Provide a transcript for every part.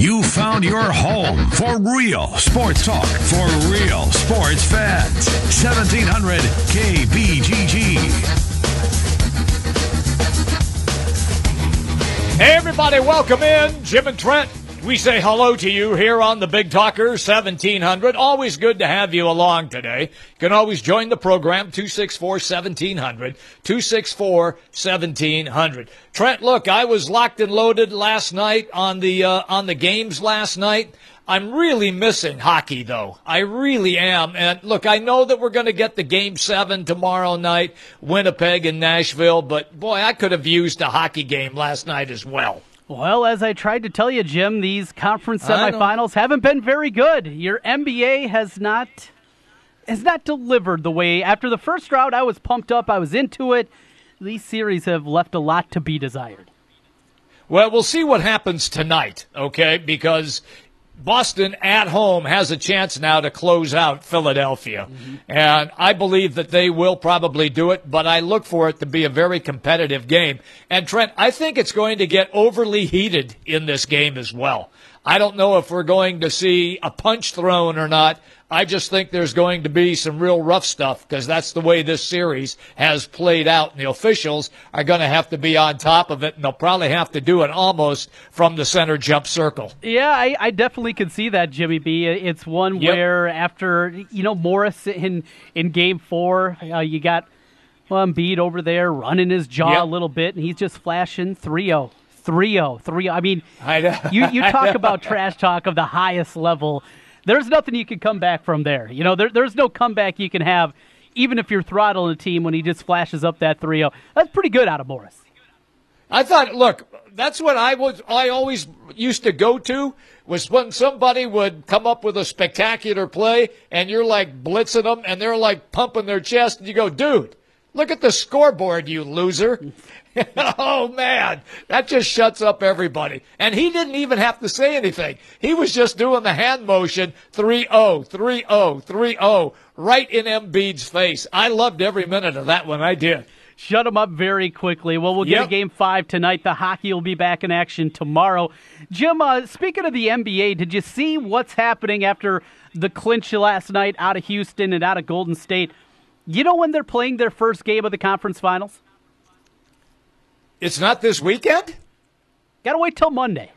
You found your home for real sports talk for real sports fans. 1700 KBGG. Hey everybody, welcome in. Jim and Trent, we say hello to you here on the Big Talker 1700. Always good to have you along today. You can always join the program 264-1700, 264-1700. Trent, look, I was locked and loaded last night on the games last night. I'm really missing hockey, though. I really am. And look, I know that we're going to get the Game 7 tomorrow night, Winnipeg and Nashville, but boy, I could have used a hockey game last night as well. Well, as I tried to tell you, Jim, these conference semifinals haven't been very good. Your NBA has not delivered the way. After the first round, I was pumped up. I was into it. These series have left a lot to be desired. Well, we'll see what happens tonight, okay? Because Boston at home has a chance now to close out Philadelphia. Mm-hmm. And I believe that they will probably do it, but I look for it to be a very competitive game. And Trent, I think it's going to get overly heated in this game as well. I don't know if we're going to see a punch thrown or not. I just think there's going to be some real rough stuff because that's the way this series has played out, and the officials are going to have to be on top of it, and they'll probably have to do it almost from the center jump circle. Yeah, I definitely can see that, Jimmy B. It's one where after, Morris in game four, you got Embiid over there running his jaw a little bit, and he's just flashing 3-0. 3-0, 3-0. I mean, I know. You talk about trash talk of the highest level. There's nothing you can come back from there. There's no comeback you can have, even if you're throttling a team when he just flashes up that 3-0. That's pretty good out of Morris. I thought, look, that's what I always used to go to, was when somebody would come up with a spectacular play, and you're like blitzing them, and they're like pumping their chest, and you go, dude, look at the scoreboard, you loser. Oh, man, that just shuts up everybody. And he didn't even have to say anything. He was just doing the hand motion, 3-0, 3-0, 3-0, right in Embiid's face. I loved every minute of that one. I did. Shut him up very quickly. Well, we'll get a Game 5 tonight. The hockey will be back in action tomorrow. Jim, speaking of the NBA, did you see what's happening after the clinch last night out of Houston and out of Golden State? You know when they're playing their first game of the conference finals? It's not this weekend? Got to wait till Monday.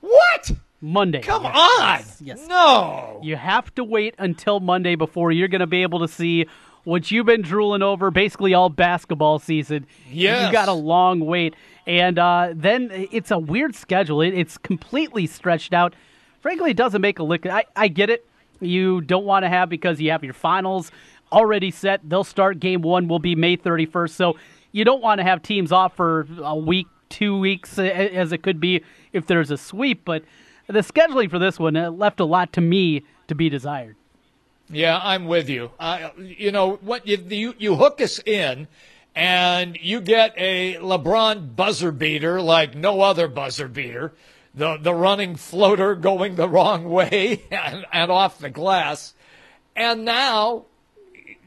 What? Monday. Come on. Yes. No. You have to wait until Monday before you're going to be able to see what you've been drooling over basically all basketball season. Yes. You got a long wait. And then it's a weird schedule. It's completely stretched out. Frankly, it doesn't make a lick. I get it. You don't want to have, because you have your finals already set. They'll start game one, will be May 31st. So you don't want to have teams off for a week, 2 weeks, as it could be if there's a sweep. But the scheduling for this one left a lot to me to be desired. Yeah, I'm with you. You hook us in, and you get a LeBron buzzer beater like no other buzzer beater. The running floater going the wrong way and off the glass. And now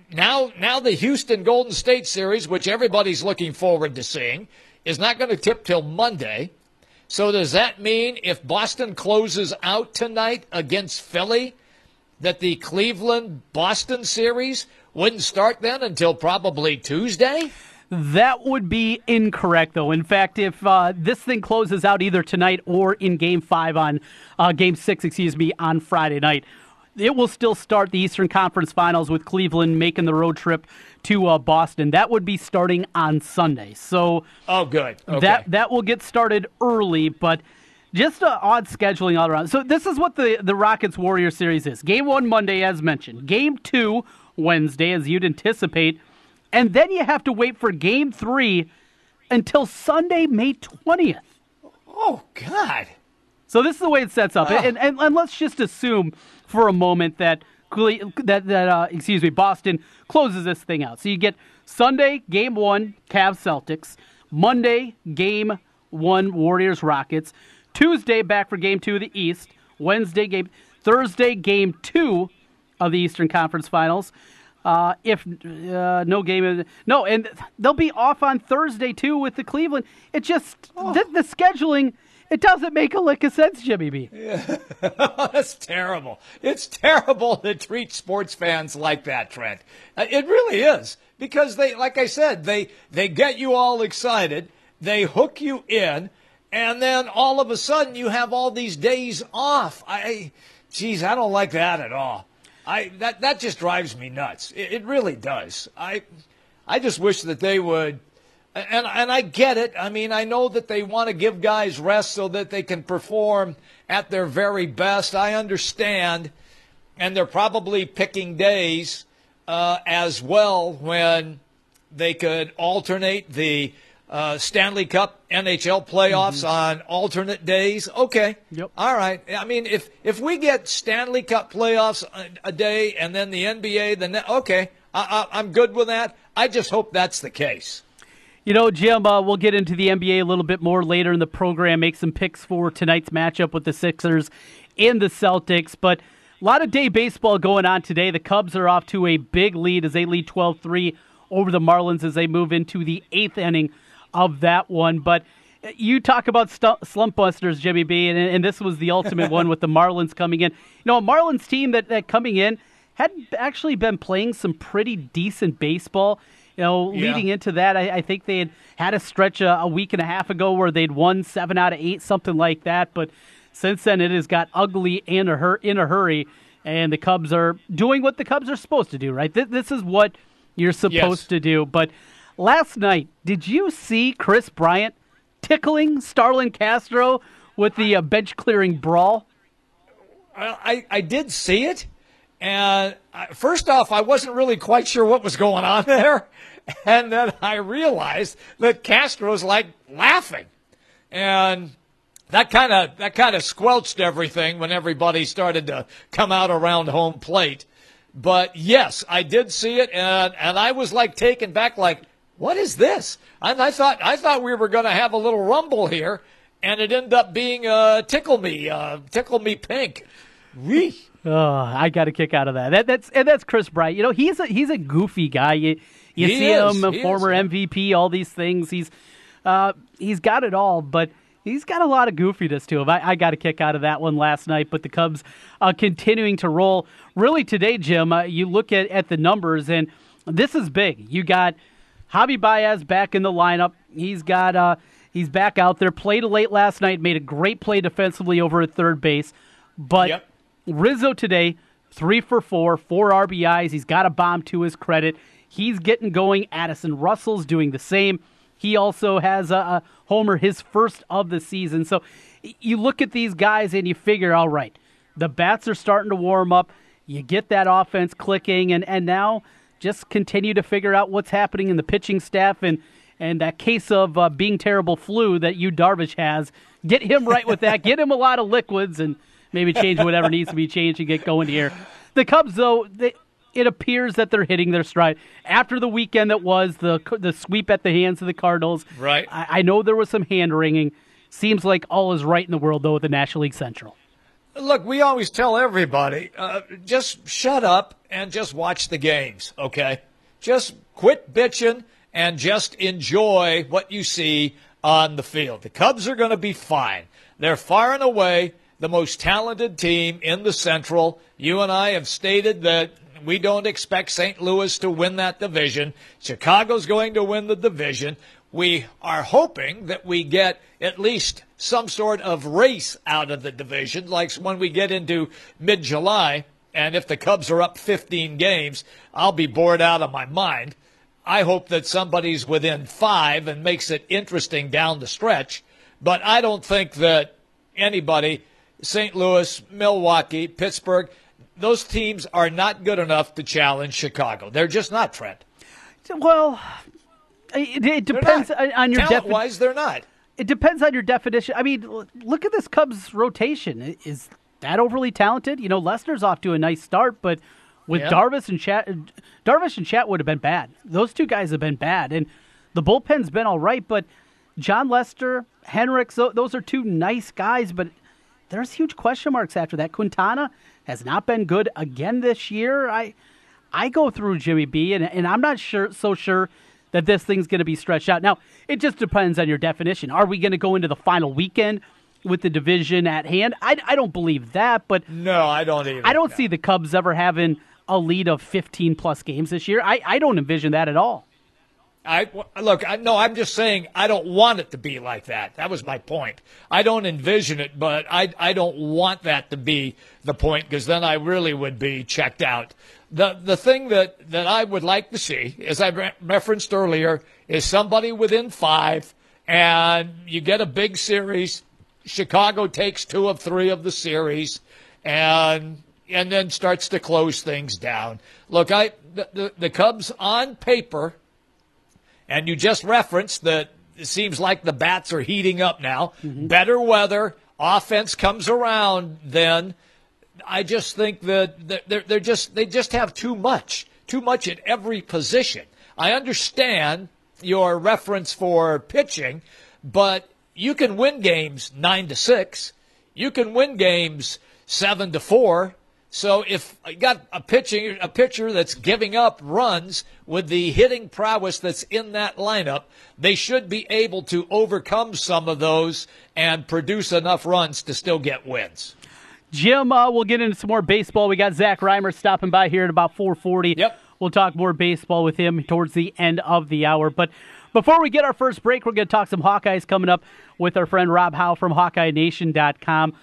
the Houston Golden State series, which everybody's looking forward to seeing, is not going to tip till Monday. So does that mean if Boston closes out tonight against Philly, that the Cleveland-Boston series wouldn't start then until probably Tuesday? That would be incorrect, though. In fact, if this thing closes out either tonight or in Game 6 on Friday night, it will still start the Eastern Conference Finals with Cleveland making the road trip to Boston. That would be starting on Sunday. So, oh, good. Okay. That will get started early, but just odd scheduling all around. So this is what the Rockets-Warriors series is. Game 1 Monday, as mentioned. Game 2 Wednesday, as you'd anticipate. And then you have to wait for Game 3 until Sunday, May 20th. Oh, God. So this is the way it sets up, and let's just assume for a moment that Boston closes this thing out. So you get Sunday, Game 1, Cavs-Celtics. Monday, Game 1, Warriors-Rockets. Tuesday, back for Game 2 of the East. Thursday, Game 2 of the Eastern Conference Finals. And they'll be off on Thursday, too, with the Cleveland. It's just the scheduling It doesn't make a lick of sense, Jimmy B. Yeah. That's terrible. It's terrible to treat sports fans like that, Trent. It really is, because they, like I said, they get you all excited, they hook you in, and then all of a sudden you have all these days off. Geez, I don't like that at all. That just drives me nuts. It really does. I just wish that they would. And I get it. I mean, I know that they want to give guys rest so that they can perform at their very best. I understand. And they're probably picking days as well when they could alternate the Stanley Cup NHL playoffs on alternate days. Okay. Yep. All right. I mean, if we get Stanley Cup playoffs a day and then the NBA, then okay, I'm good with that. I just hope that's the case. You know, Jim, we'll get into the NBA a little bit more later in the program, make some picks for tonight's matchup with the Sixers and the Celtics. But a lot of day baseball going on today. The Cubs are off to a big lead as they lead 12-3 over the Marlins as they move into the eighth inning of that one. But you talk about slump busters, Jimmy B, and this was the ultimate one with the Marlins coming in. You know, a Marlins team that coming in had actually been playing some pretty decent baseball. You know, leading into that, I think they had a stretch a week and a half ago where they'd won 7 out of 8, something like that. But since then, it has got ugly and in a hurry, and the Cubs are doing what the Cubs are supposed to do, right? This is what you're supposed to do. But last night, did you see Chris Bryant tickling Starlin Castro with the bench-clearing brawl? I did see it. And first off, I wasn't really quite sure what was going on there. And then I realized that Castro's like laughing. And that kind of squelched everything when everybody started to come out around home plate. But yes, I did see it. And I was like taken back, like, what is this? And I thought we were going to have a little rumble here. And it ended up being tickle me pink. Wee. Oh, I got a kick out of that. That's Chris Bryant. You know, he's a goofy guy. You see him, a former MVP, all these things. He's got it all, but he's got a lot of goofiness to him. I got a kick out of that one last night. But the Cubs continuing to roll. Really today, Jim, you look at the numbers, and this is big. You got Javi Baez back in the lineup. He's back out there. Played late last night. Made a great play defensively over at third base, but. Yep. Rizzo today, 3 for 4, 4 RBIs. He's got a bomb to his credit. He's getting going. Addison Russell's doing the same. He also has a homer, his first of the season. So you look at these guys and you figure, all right, the bats are starting to warm up. You get that offense clicking, and now just continue to figure out what's happening in the pitching staff and that case of being terrible flu that Yu Darvish has. Get him right with that. Get him a lot of liquids and maybe change whatever needs to be changed and get going here. The Cubs, though, it appears that they're hitting their stride. After the weekend that was, the sweep at the hands of the Cardinals, right? I know there was some hand-wringing. Seems like all is right in the world, though, with the National League Central. Look, we always tell everybody, just shut up and just watch the games, okay? Just quit bitching and just enjoy what you see on the field. The Cubs are going to be fine. They're far and away the most talented team in the Central. You and I have stated that we don't expect St. Louis to win that division. Chicago's going to win the division. We are hoping that we get at least some sort of race out of the division, like when we get into mid-July, and if the Cubs are up 15 games, I'll be bored out of my mind. I hope that somebody's within 5 and makes it interesting down the stretch, but I don't think that anybody – St. Louis, Milwaukee, Pittsburgh, those teams are not good enough to challenge Chicago. They're just not, Trent. Well, it depends on your definition. Talent-wise, they're not. It depends on your definition. I mean, look at this Cubs rotation. Is that overly talented? You know, Lesner's off to a nice start, but with Darvish and Chatwood have been bad. Those two guys have been bad, and the bullpen's been all right, but John Lester, Henricks, those are two nice guys, but there's huge question marks after that. Quintana has not been good again this year. I go through Jimmy B, and I'm not so sure that this thing's going to be stretched out. Now, it just depends on your definition. Are we going to go into the final weekend with the division at hand? I don't believe that, but no, I don't either. I don't see the Cubs ever having a lead of 15-plus games this year. I don't envision that at all. No, I'm just saying I don't want it to be like that. That was my point. I don't envision it, but I don't want that to be the point, because then I really would be checked out. The thing that I would like to see, as I referenced earlier, is somebody within five, and you get a big series. Chicago takes 2 of 3 of the series, and then starts to close things down. Look, the Cubs on paper. And you just referenced that it seems like the bats are heating up now. Mm-hmm. Better weather, offense comes around then. I just think that they just have too much at every position. I understand your reference for pitching, but you can win games 9-6. You can win games 7-4. So if you got a pitcher that's giving up runs with the hitting prowess that's in that lineup, they should be able to overcome some of those and produce enough runs to still get wins. Jim, we'll get into some more baseball. We got Zach Reimer stopping by here at about 4:40. Yep. We'll talk more baseball with him towards the end of the hour. But before we get our first break, we're going to talk some Hawkeyes coming up with our friend Rob Howe from HawkeyeNation.com.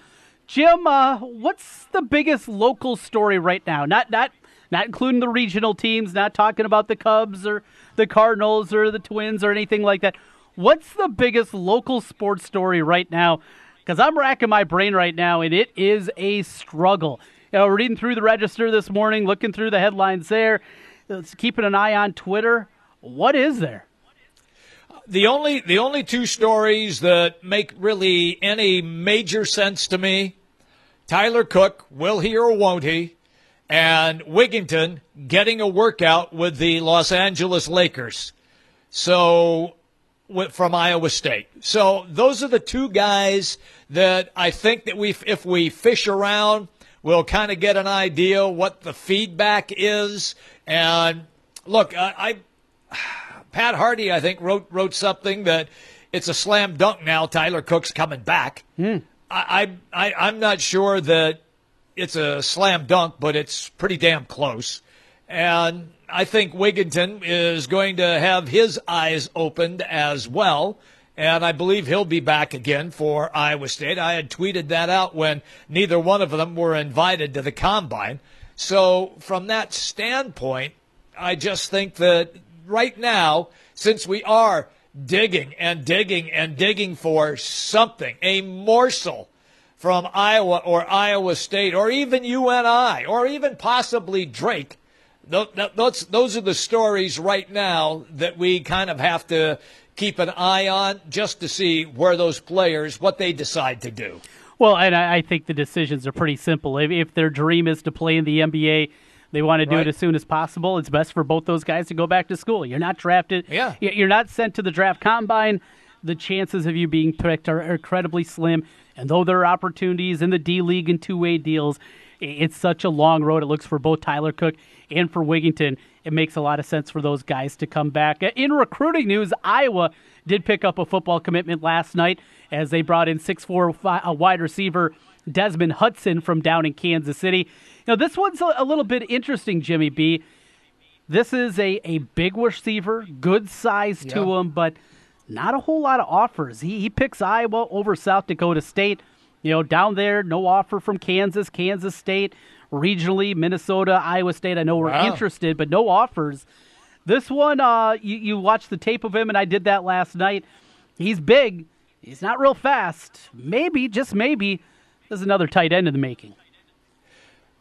Jim, what's the biggest local story right now? Not including the regional teams, not talking about the Cubs or the Cardinals or the Twins or anything like that. What's the biggest local sports story right now? Because I'm racking my brain right now, and it is a struggle. You know, reading through the Register this morning, looking through the headlines there, keeping an eye on Twitter. What is there? The only two stories that make really any major sense to me, Tyler Cook, will he or won't he, and Wigginton getting a workout with the Los Angeles Lakers, so from Iowa State. So those are the two guys that I think that if we fish around, we'll kind of get an idea what the feedback is. And look, Pat Hardy, I think, wrote something that it's a slam dunk now. Tyler Cook's coming back. Mm. I'm not sure that it's a slam dunk, but it's pretty damn close. And I think Wigginton is going to have his eyes opened as well, and I believe he'll be back again for Iowa State. I had tweeted that out when neither one of them were invited to the combine. So from that standpoint, I just think that right now, since we are digging for something, a morsel from Iowa or Iowa State or even UNI or even possibly Drake, those are the stories right now that we kind of have to keep an eye on just to see where those players, what they decide to do. Well, and I think the decisions are pretty simple. If their dream is to play in the NBA, they want to do it as soon as possible. It's best for both those guys to go back to school. You're not drafted. Yeah. You're not sent to the draft combine. The chances of you being picked are incredibly slim. And though there are opportunities in the D League and two-way deals, it's such a long road. It looks for both Tyler Cook and for Wigginton. It makes a lot of sense for those guys to come back. In recruiting news, Iowa did pick up a football commitment last night as they brought in 6'4" wide receiver Desmond Hudson from down in Kansas City. Now, this one's a little bit interesting, Jimmy B. This is a big receiver, good size to him, but not a whole lot of offers. He picks Iowa over South Dakota State. You know, down there, no offer from Kansas, Kansas State, regionally, Minnesota, Iowa State. I know we're interested, but no offers. This one, you watch the tape of him, and I did that last night. He's big. He's not real fast. Maybe, just maybe, there's another tight end in the making.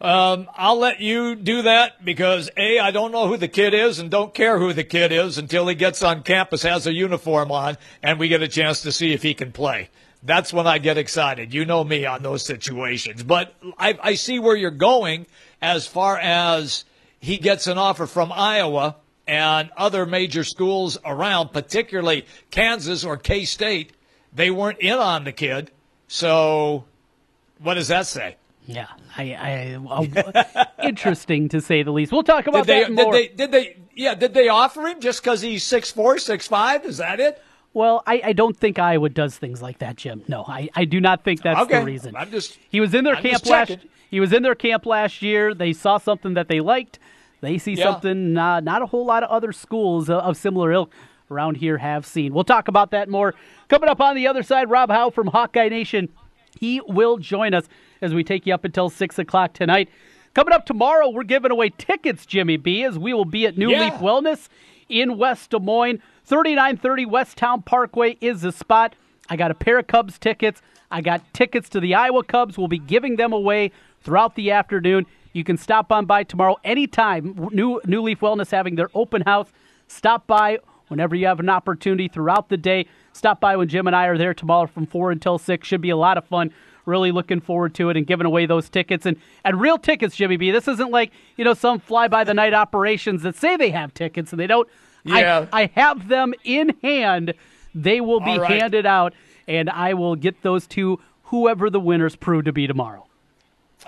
I'll let you do that because, A, I don't know who the kid is and don't care who the kid is until he gets on campus, has a uniform on, and we get a chance to see if he can play. That's when I get excited. You know me on those situations. But I see where you're going as far as he gets an offer from Iowa and other major schools around, particularly Kansas or K-State. They weren't in on the kid. So what does that say? Yeah, interesting to say the least. We'll talk about that more. Did they offer him just because he's 6'4", 6'5"? Is that it? Well, I don't think Iowa does things like that, Jim. No, I do not think that's the reason. He was in their camp last year. They saw something that they liked. They see something not a whole lot of other schools of similar ilk around here have seen. We'll talk about that more. Coming up on the other side, Rob Howe from Hawkeye Nation. He will join us as we take you up until 6 o'clock tonight. Coming up tomorrow, we're giving away tickets, Jimmy B, as we will be at New Leaf Wellness in West Des Moines. 3930 West Town Parkway is the spot. I got a pair of Cubs tickets. I got tickets to the Iowa Cubs. We'll be giving them away throughout the afternoon. You can stop on by tomorrow anytime. New Leaf Wellness having their open house. Stop by whenever you have an opportunity throughout the day. Stop by when Jim and I are there tomorrow from 4 until 6. Should be a lot of fun. Really looking forward to it and giving away those tickets. And real tickets, Jimmy B. This isn't like, some fly-by-the-night operations that say they have tickets and they don't. Yeah. I have them in hand. They will be handed out, and I will get those to whoever the winners prove to be tomorrow.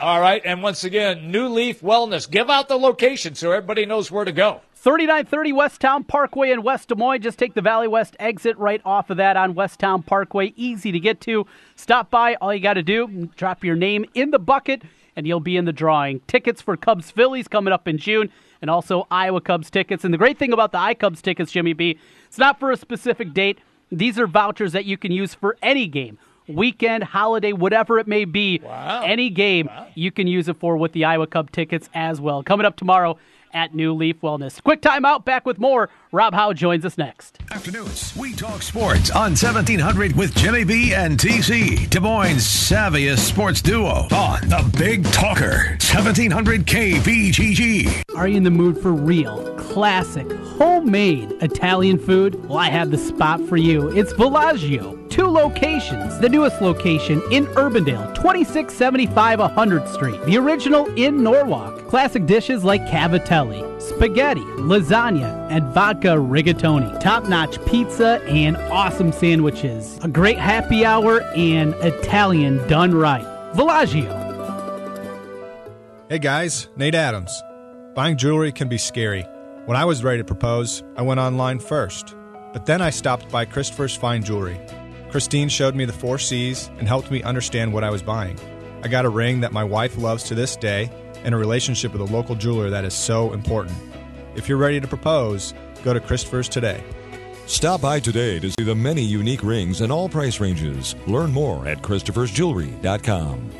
All right, and once again, New Leaf Wellness. Give out the location so everybody knows where to go. 3930 West Town Parkway in West Des Moines. Just take the Valley West exit right off of that on West Town Parkway. Easy to get to. Stop by. All you got to do, drop your name in the bucket, and you'll be in the drawing. Tickets for Cubs Phillies coming up in June, and also Iowa Cubs tickets. And the great thing about the iCubs tickets, Jimmy B, it's not for a specific date. These are vouchers that you can use for any game. Weekend, holiday, whatever it may be, any game you can use it for with the Iowa Cub tickets as well. Coming up tomorrow at New Leaf Wellness. Quick time out, back with more. Rob Howe joins us next. Afternoons, we talk sports on 1700 with Jimmy B and TC, Des Moines' savviest sports duo on The Big Talker, 1700 KBGG. Are you in the mood for real, classic, homemade Italian food? Well, I have the spot for you. It's Villaggio. 2 locations. The newest location in Urbandale, 2675 100th Street. The original in Norwalk. Classic dishes like cavatelli, spaghetti, lasagna, and vodka rigatoni. Top-notch pizza and awesome sandwiches. A great happy hour and Italian done right. Villaggio. Hey guys, Nate Adams. Buying jewelry can be scary. When I was ready to propose, I went online first. But then I stopped by Christopher's Fine Jewelry. Christine showed me the 4 C's and helped me understand what I was buying. I got a ring that my wife loves to this day and a relationship with a local jeweler that is so important. If you're ready to propose, go to Christopher's today. Stop by today to see the many unique rings and all price ranges. Learn more at Christopher'sJewelry.com.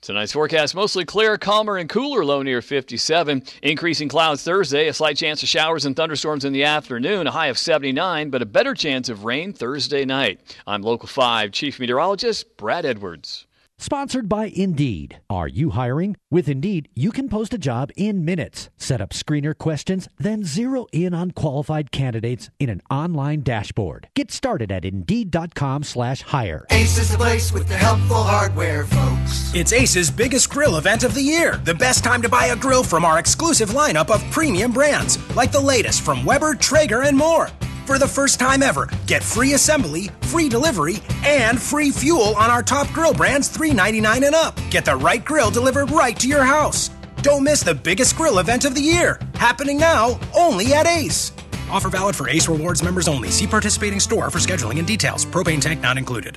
Tonight's forecast mostly clear, calmer, and cooler, low near 57. Increasing clouds Thursday, a slight chance of showers and thunderstorms in the afternoon, a high of 79, but a better chance of rain Thursday night. I'm Local 5 Chief Meteorologist Brad Edwards. Sponsored by Indeed. Are you hiring? With Indeed, you can post a job in minutes, set up screener questions, then zero in on qualified candidates in an online dashboard. Get started at Indeed.com/hire. Ace is the place with the helpful hardware, folks. It's Ace's biggest grill event of the year. The best time to buy a grill from our exclusive lineup of premium brands, like the latest from Weber, Traeger, and more. For the first time ever, get free assembly, free delivery, and free fuel on our top grill brands $3.99 and up. Get the right grill delivered right to your house. Don't miss the biggest grill event of the year. Happening now, only at Ace. Offer valid for Ace Rewards members only. See participating store for scheduling and details. Propane tank not included.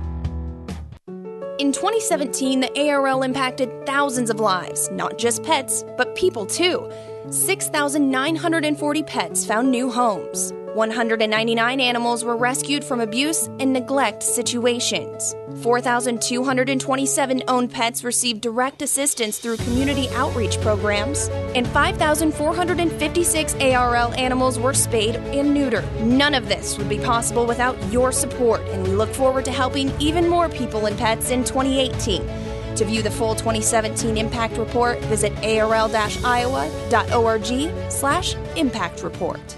In 2017, the ARL impacted thousands of lives, not just pets, but people too. 6,940 pets found new homes. 199 animals were rescued from abuse and neglect situations. 4,227 owned pets received direct assistance through community outreach programs. And 5,456 ARL animals were spayed and neutered. None of this would be possible without your support, and we look forward to helping even more people and pets in 2018. To view the full 2017 Impact Report, visit arl-iowa.org/Impact Report.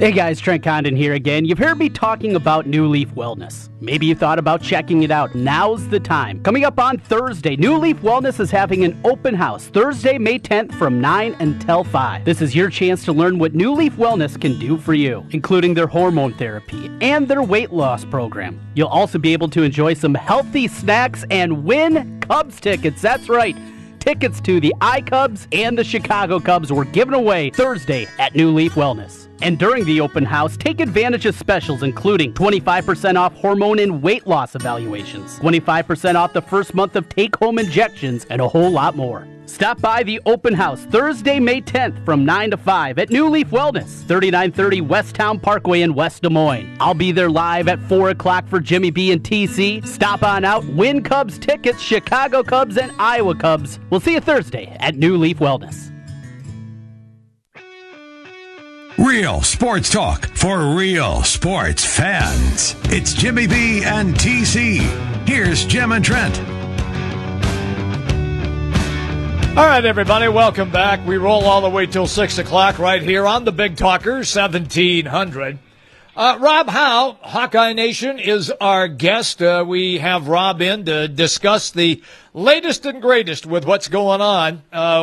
Hey guys, Trent Condon here again. You've heard me talking about New Leaf Wellness. Maybe you thought about checking it out. Now's the time. Coming up on Thursday, New Leaf Wellness is having an open house Thursday, May 10th from 9 until 5. This is your chance to learn what New Leaf Wellness can do for you, including their hormone therapy and their weight loss program. You'll also be able to enjoy some healthy snacks and win Cubs tickets. That's right. Tickets to the I-Cubs and the Chicago Cubs were given away Thursday at New Leaf Wellness. And during the open house, take advantage of specials including 25% off hormone and weight loss evaluations, 25% off the first month of take-home injections, and a whole lot more. Stop by the open house Thursday, May 10th from 9 to 5 at New Leaf Wellness, 3930 West Town Parkway in West Des Moines. I'll be there live at 4 o'clock for Jimmy B and TC. Stop on out, win Cubs tickets, Chicago Cubs and Iowa Cubs. We'll see you Thursday at New Leaf Wellness. Real sports talk for real sports fans. It's Jimmy B and TC. Here's Jim and Trent. All right, everybody, welcome back. We roll all the way till 6 o'clock right here on the Big Talker, 1700. Rob Howe, Hawkeye Nation, is our guest. We have Rob in to discuss the latest and greatest with what's going on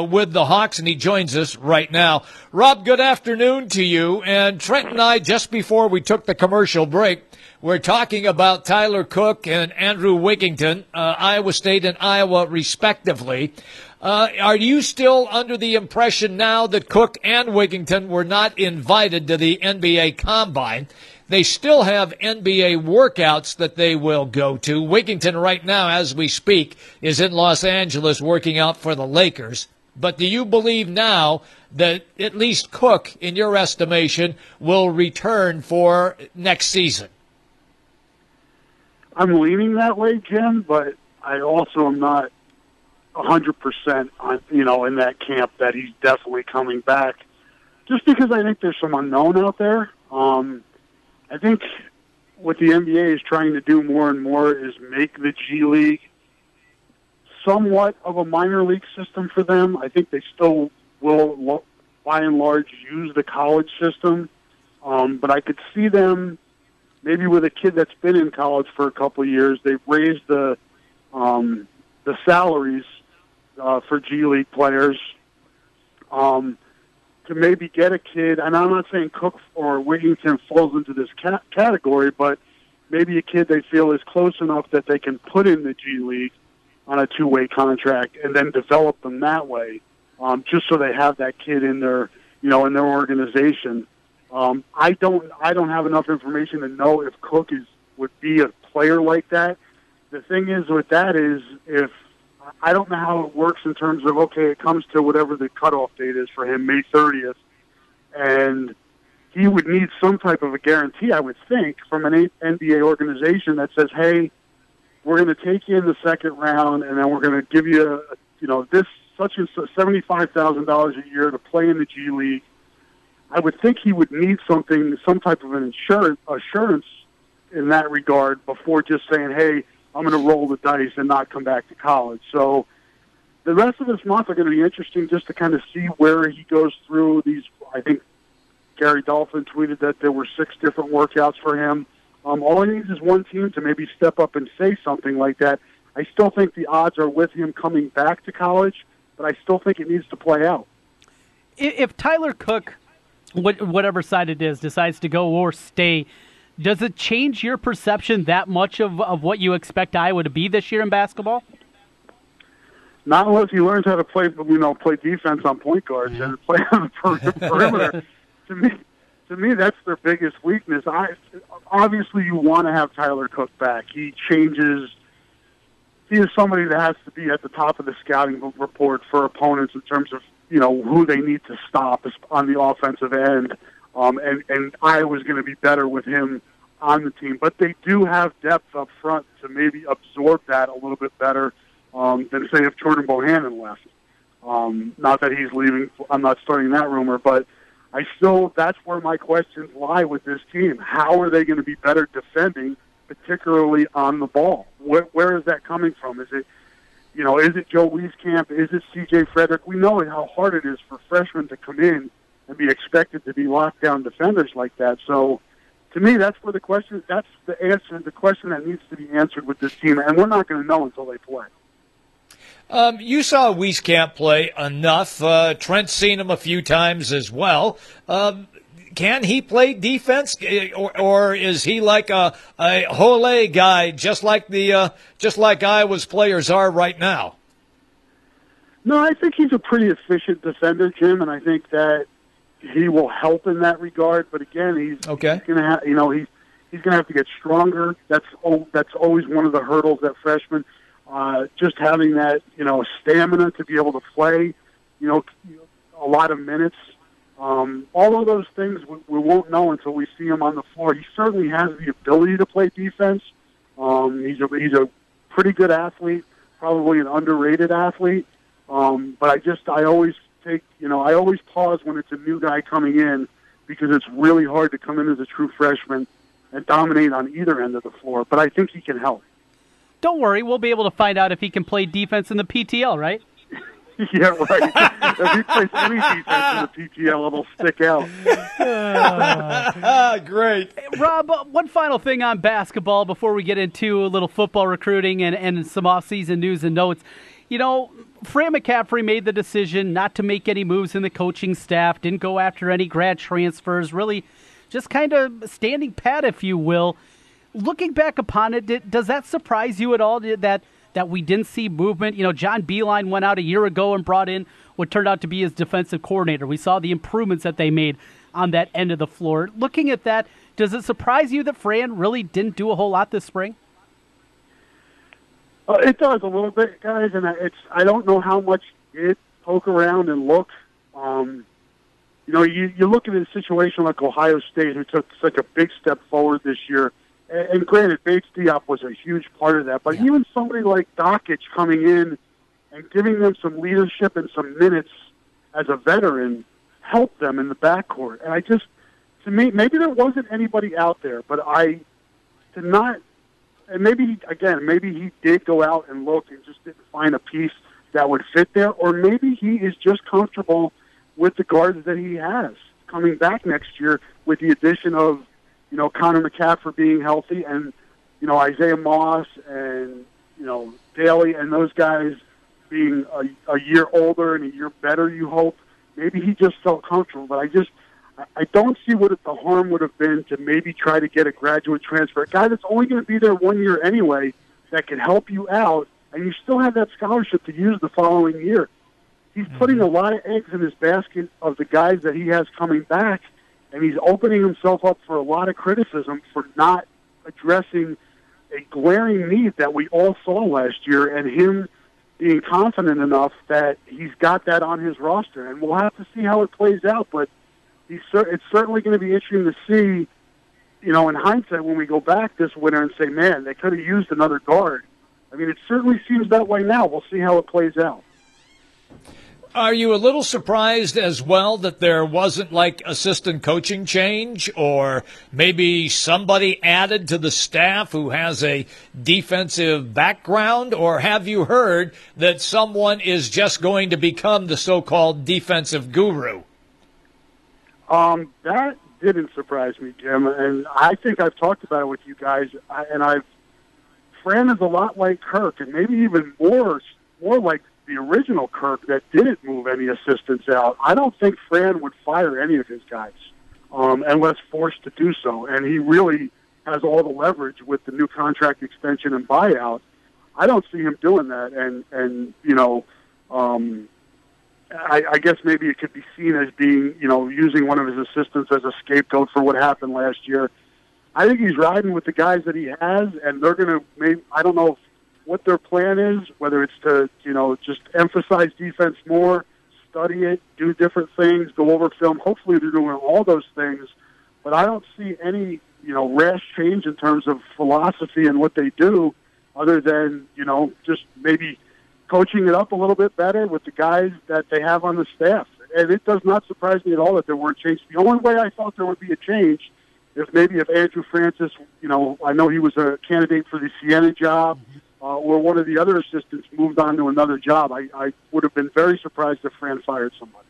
with the Hawks, and he joins us right now. Rob, good afternoon to you. And Trent and I, just before we took the commercial break, we're talking about Tyler Cook and Andrew Wigginton, Iowa State and Iowa respectively. Are you still under the impression now that Cook and Wigginton were not invited to the NBA Combine? They still have NBA workouts that they will go to. Wigginton right now, as we speak, is in Los Angeles working out for the Lakers. But do you believe now that at least Cook, in your estimation, will return for next season? I'm leaning that way, Jim, but I also am not 100% on, in that camp that he's definitely coming back, just because I think there's some unknown out there. I think what the NBA is trying to do more and more is make the G League somewhat of a minor league system for them. I think they still will, by and large, use the college system, but I could see them maybe with a kid that's been in college for a couple of years. They've raised the salaries for G League players to maybe get a kid, and I'm not saying Cook or Wigginton falls into this category, but maybe a kid they feel is close enough that they can put in the G League on a two-way contract and then develop them that way, just so they have that kid in their, in their organization. I don't have enough information to know if Cook would be a player like that. The thing is with that is, if I don't know how it works in terms of, okay, it comes to whatever the cutoff date is for him, May 30th, and he would need some type of a guarantee, I would think, from an NBA organization that says, hey, we're going to take you in the second round, and then we're going to give you, this such as $75,000 a year to play in the G League. I would think he would need some type of an assurance in that regard before just saying, hey, I'm going to roll the dice and not come back to college. So the rest of this month are going to be interesting just to kind of see where he goes through these. I think Gary Dolphin tweeted that there were 6 different workouts for him. All he needs is one team to maybe step up and say something like that. I still think the odds are with him coming back to college, but I still think it needs to play out. If Tyler Cook, whatever side it is, decides to go or stay, does it change your perception that much of what you expect Iowa to be this year in basketball? Not unless he learns how to play defense on point guards and play on the perimeter. To me, that's their biggest weakness. Obviously, you want to have Tyler Cook back. He changes. He is somebody that has to be at the top of the scouting report for opponents in terms of who they need to stop on the offensive end. And Iowa's going to be better with him on the team. But they do have depth up front to maybe absorb that a little bit better than, say, if Jordan Bohannon left. Not that he's leaving. I'm not starting that rumor. But that's where my questions lie with this team. How are they going to be better defending, particularly on the ball? Where is that coming from? Is it is it Joe Wieskamp? Is it C.J. Frederick? We know how hard it is for freshmen to come in and be expected to be lockdown defenders like that. So, to me, that's the answer, the question that needs to be answered with this team, and we're not going to know until they play. You saw Wieskamp play enough. Trent's seen him a few times as well. Can he play defense, or is he like a Hole guy, just like Iowa's players are right now? No, I think he's a pretty efficient defender, Jim, and I think that he will help in that regard. But again, he's going to have he's going to have to get stronger. That's always one of the hurdles that freshmen just having that stamina to be able to play a lot of minutes. All of those things we won't know until we see him on the floor. He certainly has the ability to play defense. He's a pretty good athlete, probably an underrated athlete. But I always take, I always pause when it's a new guy coming in because it's really hard to come in as a true freshman and dominate on either end of the floor. But I think he can help. Don't worry, we'll be able to find out if he can play defense in the PTL, right? Yeah, right. If he plays any defense in the PTL, it'll stick out. Great. Hey, Rob, one final thing on basketball before we get into a little football recruiting and some off-season news and notes. Fran McCaffrey made the decision not to make any moves in the coaching staff, didn't go after any grad transfers, really just kind of standing pat, if you will. Looking back upon it, does that surprise you at all that we didn't see movement? John Beilein went out a year ago and brought in what turned out to be his defensive coordinator. We saw the improvements that they made on that end of the floor. Looking at that, does it surprise you that Fran really didn't do a whole lot this spring? It does a little bit, guys, and I don't know how much it poke around and look. You look at a situation like Ohio State, who took such a big step forward this year. And granted, Bates Diop was a huge part of that, but even somebody like Dockich coming in and giving them some leadership and some minutes as a veteran helped them in the backcourt. And to me, maybe there wasn't anybody out there, but I did not. And maybe he did go out and look and just didn't find a piece that would fit there, or maybe he is just comfortable with the guards that he has coming back next year with the addition of Connor McCaffrey being healthy and, Isaiah Moss and, Daly and those guys being a year older and a year better, you hope. Maybe he just felt comfortable, but I don't see what the harm would have been to maybe try to get a graduate transfer, a guy that's only going to be there 1 year anyway that can help you out, and you still have that scholarship to use the following year. He's putting a lot of eggs in his basket of the guys that he has coming back, and he's opening himself up for a lot of criticism for not addressing a glaring need that we all saw last year, and him being confident enough that he's got that on his roster. And we'll have to see how it plays out, but it's certainly going to be interesting to see, in hindsight, when we go back this winter and say, man, they could have used another guard. I mean, it certainly seems that way now. We'll see how it plays out. Are you a little surprised as well that there wasn't like assistant coaching change or maybe somebody added to the staff who has a defensive background? Or have you heard that someone is just going to become the so-called defensive guru? That didn't surprise me, Jim. And I think I've talked about it with you guys, and I've Fran is a lot like Kirk, and maybe even more like the original Kirk that didn't move any assistants out. I don't think Fran would fire any of his guys unless forced to do so, and he really has all the leverage with the new contract extension and buyout. I don't see him doing that, and you know, I guess maybe it could be seen as being, you know, using one of his assistants as a scapegoat for what happened last year. I think he's riding with the guys that he has, and they're going to, I don't know what their plan is, whether it's to, you know, just emphasize defense more, study it, do different things, go over film. Hopefully they're doing all those things, but I don't see any, you know, rash change in terms of philosophy and what they do other than, you know, just maybe coaching it up a little bit better with the guys that they have on the staff. And it does not surprise me at all that there weren't changes. The only way I thought there would be a change is maybe if Andrew Francis, you know, I know he was a candidate for the Siena job, or one of the other assistants moved on to another job. I would have been very surprised if Fran fired somebody.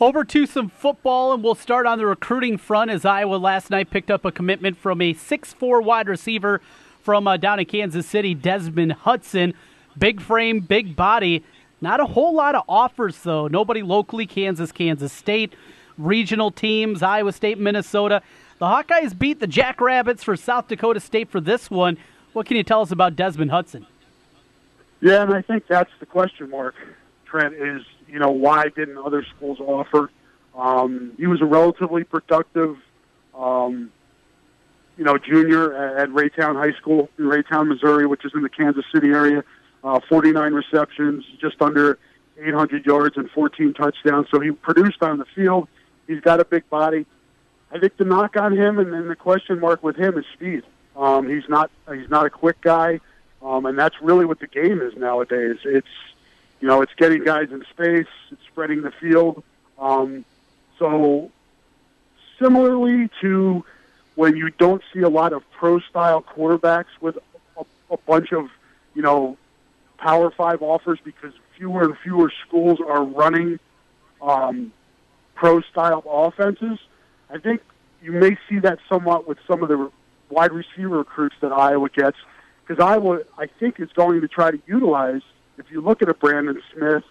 Over to some football, and we'll start on the recruiting front as Iowa last night picked up a commitment from a 6'4 wide receiver from down in Kansas City, Desmond Hudson. Big frame, big body. Not a whole lot of offers, though. Nobody locally. Kansas State, regional teams, Iowa State, Minnesota. The Hawkeyes beat the Jackrabbits for South Dakota State for this one. What can you tell us about Desmond Hudson? Yeah, and I think that's the question mark, Trent, is, you know, why didn't other schools offer? He was a relatively productive you know, junior at Raytown High School in Raytown, Missouri, which is in the Kansas City area. 49 receptions, just under 800 yards and 14 touchdowns. So he produced on the field. He's got a big body. I think the knock on him and the question mark with him is speed. He's not a quick guy, and that's really what the game is nowadays. It's, you know, it's getting guys in space, it's spreading the field. So similarly to when you don't see a lot of pro-style quarterbacks with a bunch of, you know, Power 5 offers because fewer and fewer schools are running pro-style offenses, I think you may see that somewhat with some of the wide receiver recruits that Iowa gets, because Iowa, I think, is going to try to utilize, if you look at a Brandon Smith,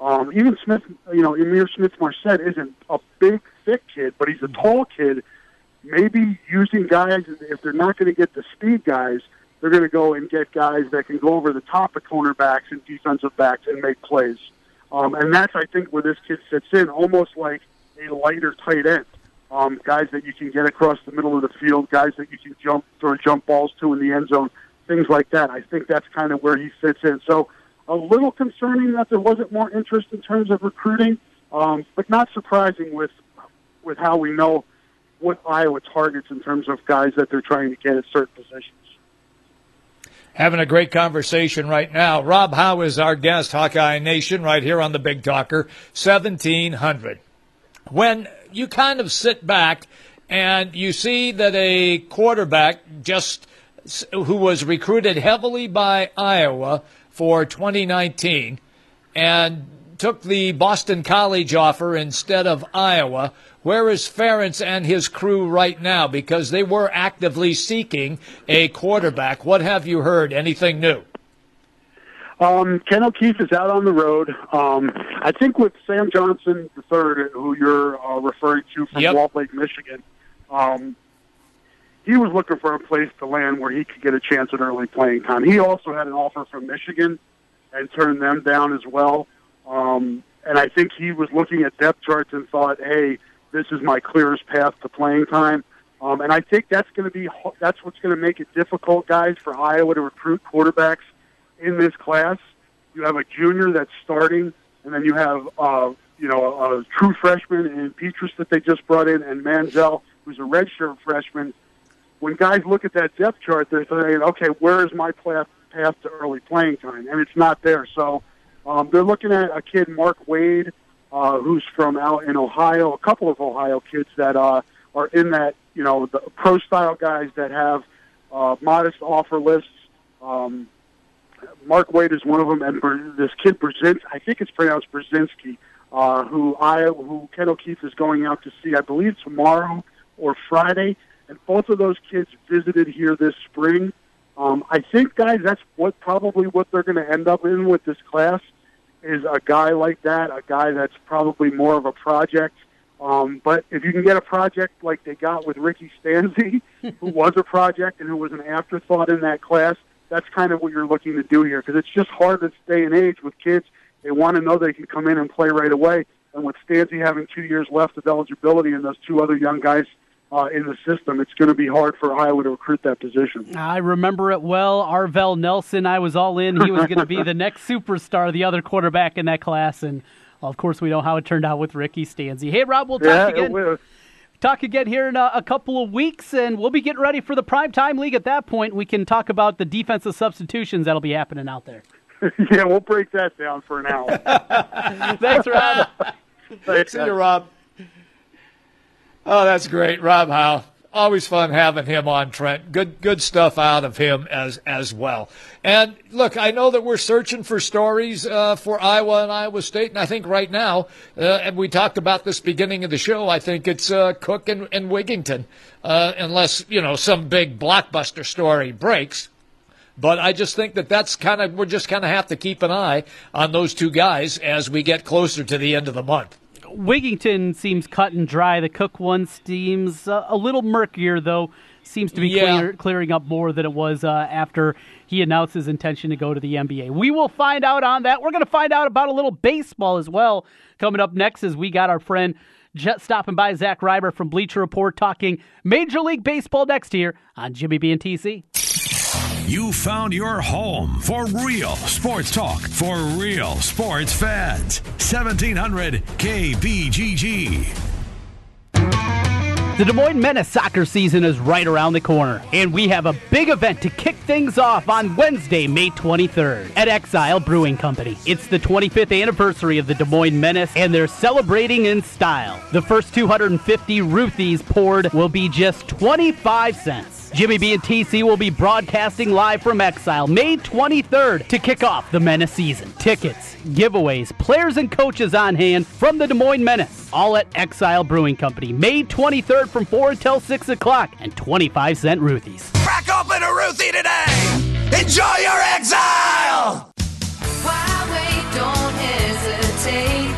even Smith, you know, Amir Smith-Marset isn't a big, thick kid, but he's a tall kid. Maybe using guys, if they're not going to get the speed guys, they're going to go and get guys that can go over the top of cornerbacks and defensive backs and make plays. And that's, I think, where this kid fits in, almost like a lighter tight end. Guys that you can get across the middle of the field, guys that you can throw jump balls to in the end zone, things like that. I think that's kind of where he fits in. So a little concerning that there wasn't more interest in terms of recruiting, but not surprising with how we know what Iowa targets in terms of guys that they're trying to get at certain positions. Having a great conversation right now. Rob Howe is our guest, Hawkeye Nation, right here on the Big Talker, 1700. When you kind of sit back and you see that a quarterback just who was recruited heavily by Iowa for 2019 and took the Boston College offer instead of Iowa, where is Ferentz and his crew right now? Because they were actively seeking a quarterback. What have you heard? Anything new? Ken O'Keefe is out on the road. I think with Sam Johnson III, who you're referring to from Wall Lake, Michigan, he was looking for a place to land where he could get a chance at early playing time. He also had an offer from Michigan and turned them down as well. And I think he was looking at depth charts and thought, hey, this is my clearest path to playing time. And I think that's what's going to make it difficult, guys, for Iowa to recruit quarterbacks in this class. You have a junior that's starting, and then you have a true freshman in Petrus that they just brought in, and Manziel, who's a redshirt freshman. When guys look at that depth chart, they're saying, okay, where is my path to early playing time? And it's not there. So they're looking at a kid, Mark Wade, who's from out in Ohio, a couple of Ohio kids that are in that, you know, the pro-style guys that have modest offer lists. Mark Wade is one of them, and this kid, I think it's pronounced Brzezinski, who Ken O'Keefe is going out to see, I believe, tomorrow or Friday. And both of those kids visited here this spring, I think, guys, that's probably what they're going to end up in with this class is a guy like that, a guy that's probably more of a project. But if you can get a project like they got with Ricky Stanzi, who was a project and who was an afterthought in that class, that's kind of what you're looking to do here, because it's just hard this day and age with kids. They want to know they can come in and play right away. And with Stanzi having 2 years left of eligibility and those two other young guys in the system, it's going to be hard for Iowa to recruit that position. I remember it well. Arvel Nelson, I was all in. He was going to be the next superstar, the other quarterback in that class. And, well, of course, we know how it turned out with Ricky Stanzi. Hey, Rob, we'll talk again here in a couple of weeks, and we'll be getting ready for the primetime league. At that point, we can talk about the defensive substitutions that'll be happening out there. Yeah, we'll break that down for an hour. Thanks, Rob. Thanks. See you, Rob. Oh, that's great, Rob Howe. Always fun having him on, Trent. Good stuff out of him as well. And, look, I know that we're searching for stories for Iowa and Iowa State, and I think right now, and we talked about this beginning of the show, I think it's Cook and Wigginton, unless, you know, some big blockbuster story breaks. But I just think that's kind of – we're just kind of have to keep an eye on those two guys as we get closer to the end of the month. Wigginton seems cut and dry. The Cook one seems a little murkier, though. Seems to be clearing up more than it was after he announced his intention to go to the NBA. We will find out on that. We're going to find out about a little baseball as well coming up next, as we got our friend stopping by, Zach Ryder from Bleacher Report, talking Major League Baseball next here on Jimmy B and TC. You found your home for real sports talk for real sports fans. 1700 KBGG. The Des Moines Menace soccer season is right around the corner, and we have a big event to kick things off on Wednesday, May 23rd at Exile Brewing Company. It's the 25th anniversary of the Des Moines Menace, and they're celebrating in style. The first 250 Ruthies poured will be just 25 cents. Jimmy B and TC will be broadcasting live from Exile May 23rd to kick off the Menace season. Tickets, giveaways, players and coaches on hand from the Des Moines Menace, all at Exile Brewing Company. May 23rd from 4 until 6 o'clock, and 25-cent Ruthies. Crack open a Ruthie today! Enjoy your Exile! Why wait? Don't hesitate.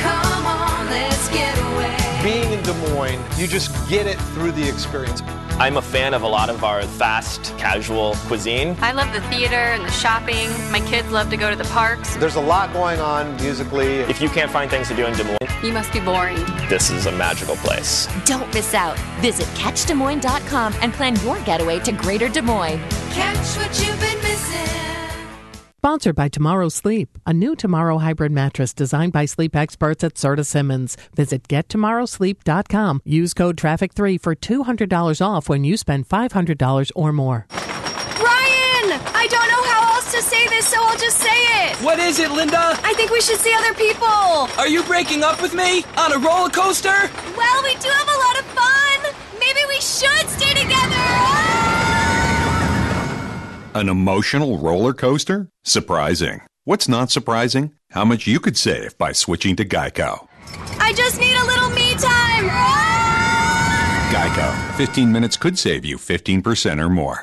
Come on, let's get away. Being in Des Moines, you just get it through the experience. I'm a fan of a lot of our fast, casual cuisine. I love the theater and the shopping. My kids love to go to the parks. There's a lot going on musically. If you can't find things to do in Des Moines, you must be boring. This is a magical place. Don't miss out. Visit CatchDesMoines.com and plan your getaway to Greater Des Moines. Catch what you've been missing. Sponsored by Tomorrow Sleep, a new Tomorrow hybrid mattress designed by sleep experts at Serta Simmons. Visit GetTomorrowSleep.com. Use code TRAFFIC3 for $200 off when you spend $500 or more. Ryan! I don't know how else to say this, so I'll just say it! What is it, Linda? I think we should see other people! Are you breaking up with me? On a roller coaster? Well, we do have a lot of fun! Maybe we should stay together! Ah! An emotional roller coaster? Surprising. What's not surprising? How much you could save by switching to Geico. I just need a little me time. Ah! Geico. 15 minutes could save you 15% or more.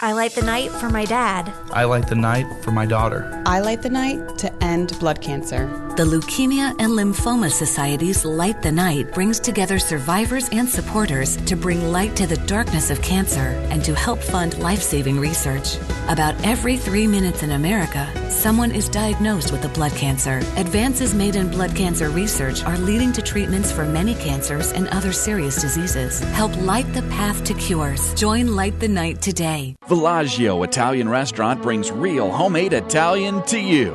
I light the night for my dad. I light the night for my daughter. I light the night to end blood cancer. The Leukemia and Lymphoma Society's Light the Night brings together survivors and supporters to bring light to the darkness of cancer and to help fund life-saving research. About every 3 minutes in America, someone is diagnosed with a blood cancer. Advances made in blood cancer research are leading to treatments for many cancers and other serious diseases. Help light the path to cures. Join Light the Night today. Villaggio Italian Restaurant brings real homemade Italian to you.